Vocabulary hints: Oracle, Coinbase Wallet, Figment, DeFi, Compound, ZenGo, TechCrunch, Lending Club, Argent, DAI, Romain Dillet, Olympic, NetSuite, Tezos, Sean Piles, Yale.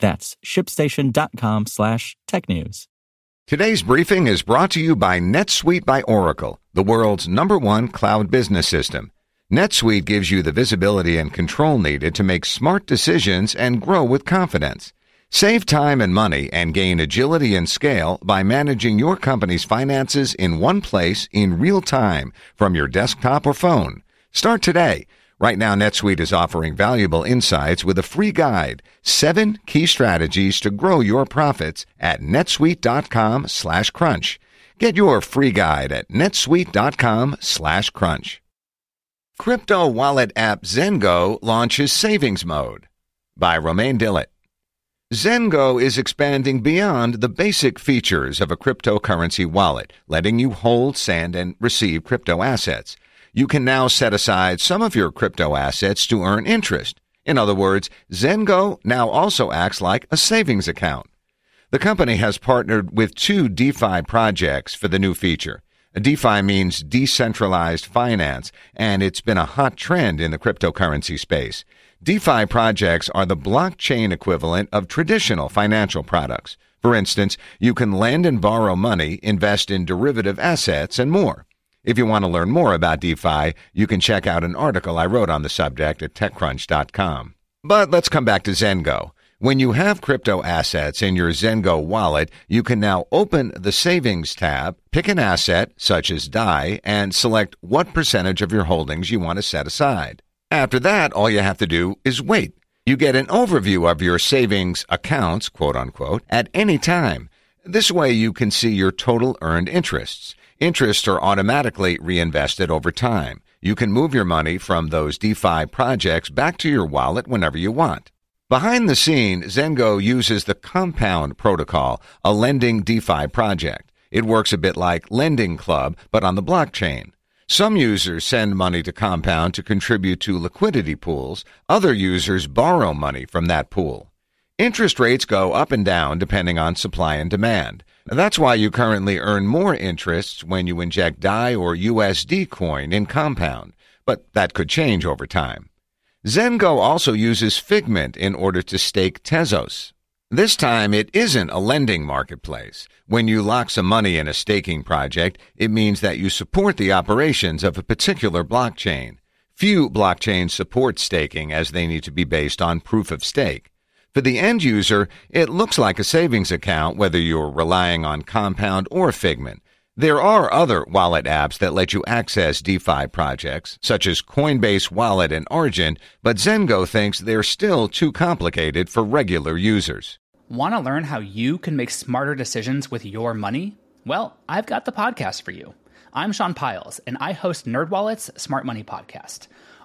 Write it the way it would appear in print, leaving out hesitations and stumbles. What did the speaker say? That's ShipStation.com/technews. Today's briefing is brought to you by NetSuite by Oracle, the world's #1 cloud business system. NetSuite gives you the visibility and control needed to make smart decisions and grow with confidence. Save time and money and gain agility and scale by managing your company's finances in one place in real time from your desktop or phone. Start today. Right now, NetSuite is offering valuable insights with a free guide, 7 key strategies to grow your profits at netsuite.com/crunch. Get your free guide at netsuite.com/crunch. Crypto wallet app ZenGo launches savings mode, by Romain Dillet. ZenGo is expanding beyond the basic features of a cryptocurrency wallet, letting you hold, send, and receive crypto assets. You can now set aside some of your crypto assets to earn interest. In other words, ZenGo now also acts like a savings account. The company has partnered with 2 DeFi projects for the new feature. DeFi means decentralized finance, and it's been a hot trend in the cryptocurrency space. DeFi projects are the blockchain equivalent of traditional financial products. For instance, you can lend and borrow money, invest in derivative assets, and more. If you want to learn more about DeFi, you can check out an article I wrote on the subject at TechCrunch.com. But let's come back to ZenGo. When you have crypto assets in your ZenGo wallet, you can now open the Savings tab, pick an asset, such as DAI, and select what percentage of your holdings you want to set aside. After that, all you have to do is wait. You get an overview of your savings accounts, quote-unquote, at any time. This way you can see your total earned interests. Interests are automatically reinvested over time. You can move your money from those DeFi projects back to your wallet whenever you want. Behind the scene, ZenGo uses the Compound protocol, a lending DeFi project. It works a bit like Lending Club, but on the blockchain. Some users send money to Compound to contribute to liquidity pools. Other users borrow money from that pool. Interest rates go up and down depending on supply and demand. That's why you currently earn more interest when you inject DAI or USD coin in Compound, but that could change over time. ZenGo also uses Figment in order to stake Tezos. This time, it isn't a lending marketplace. When you lock some money in a staking project, it means that you support the operations of a particular blockchain. Few blockchains support staking as they need to be based on proof of stake. For the end user, it looks like a savings account whether you're relying on Compound or Figment. There are other wallet apps that let you access DeFi projects, such as Coinbase Wallet and Argent, but ZenGo thinks they're still too complicated for regular users. Want to learn how you can make smarter decisions with your money? Well, I've got the podcast for you. I'm Sean Piles, and I host NerdWallet's Smart Money Podcast.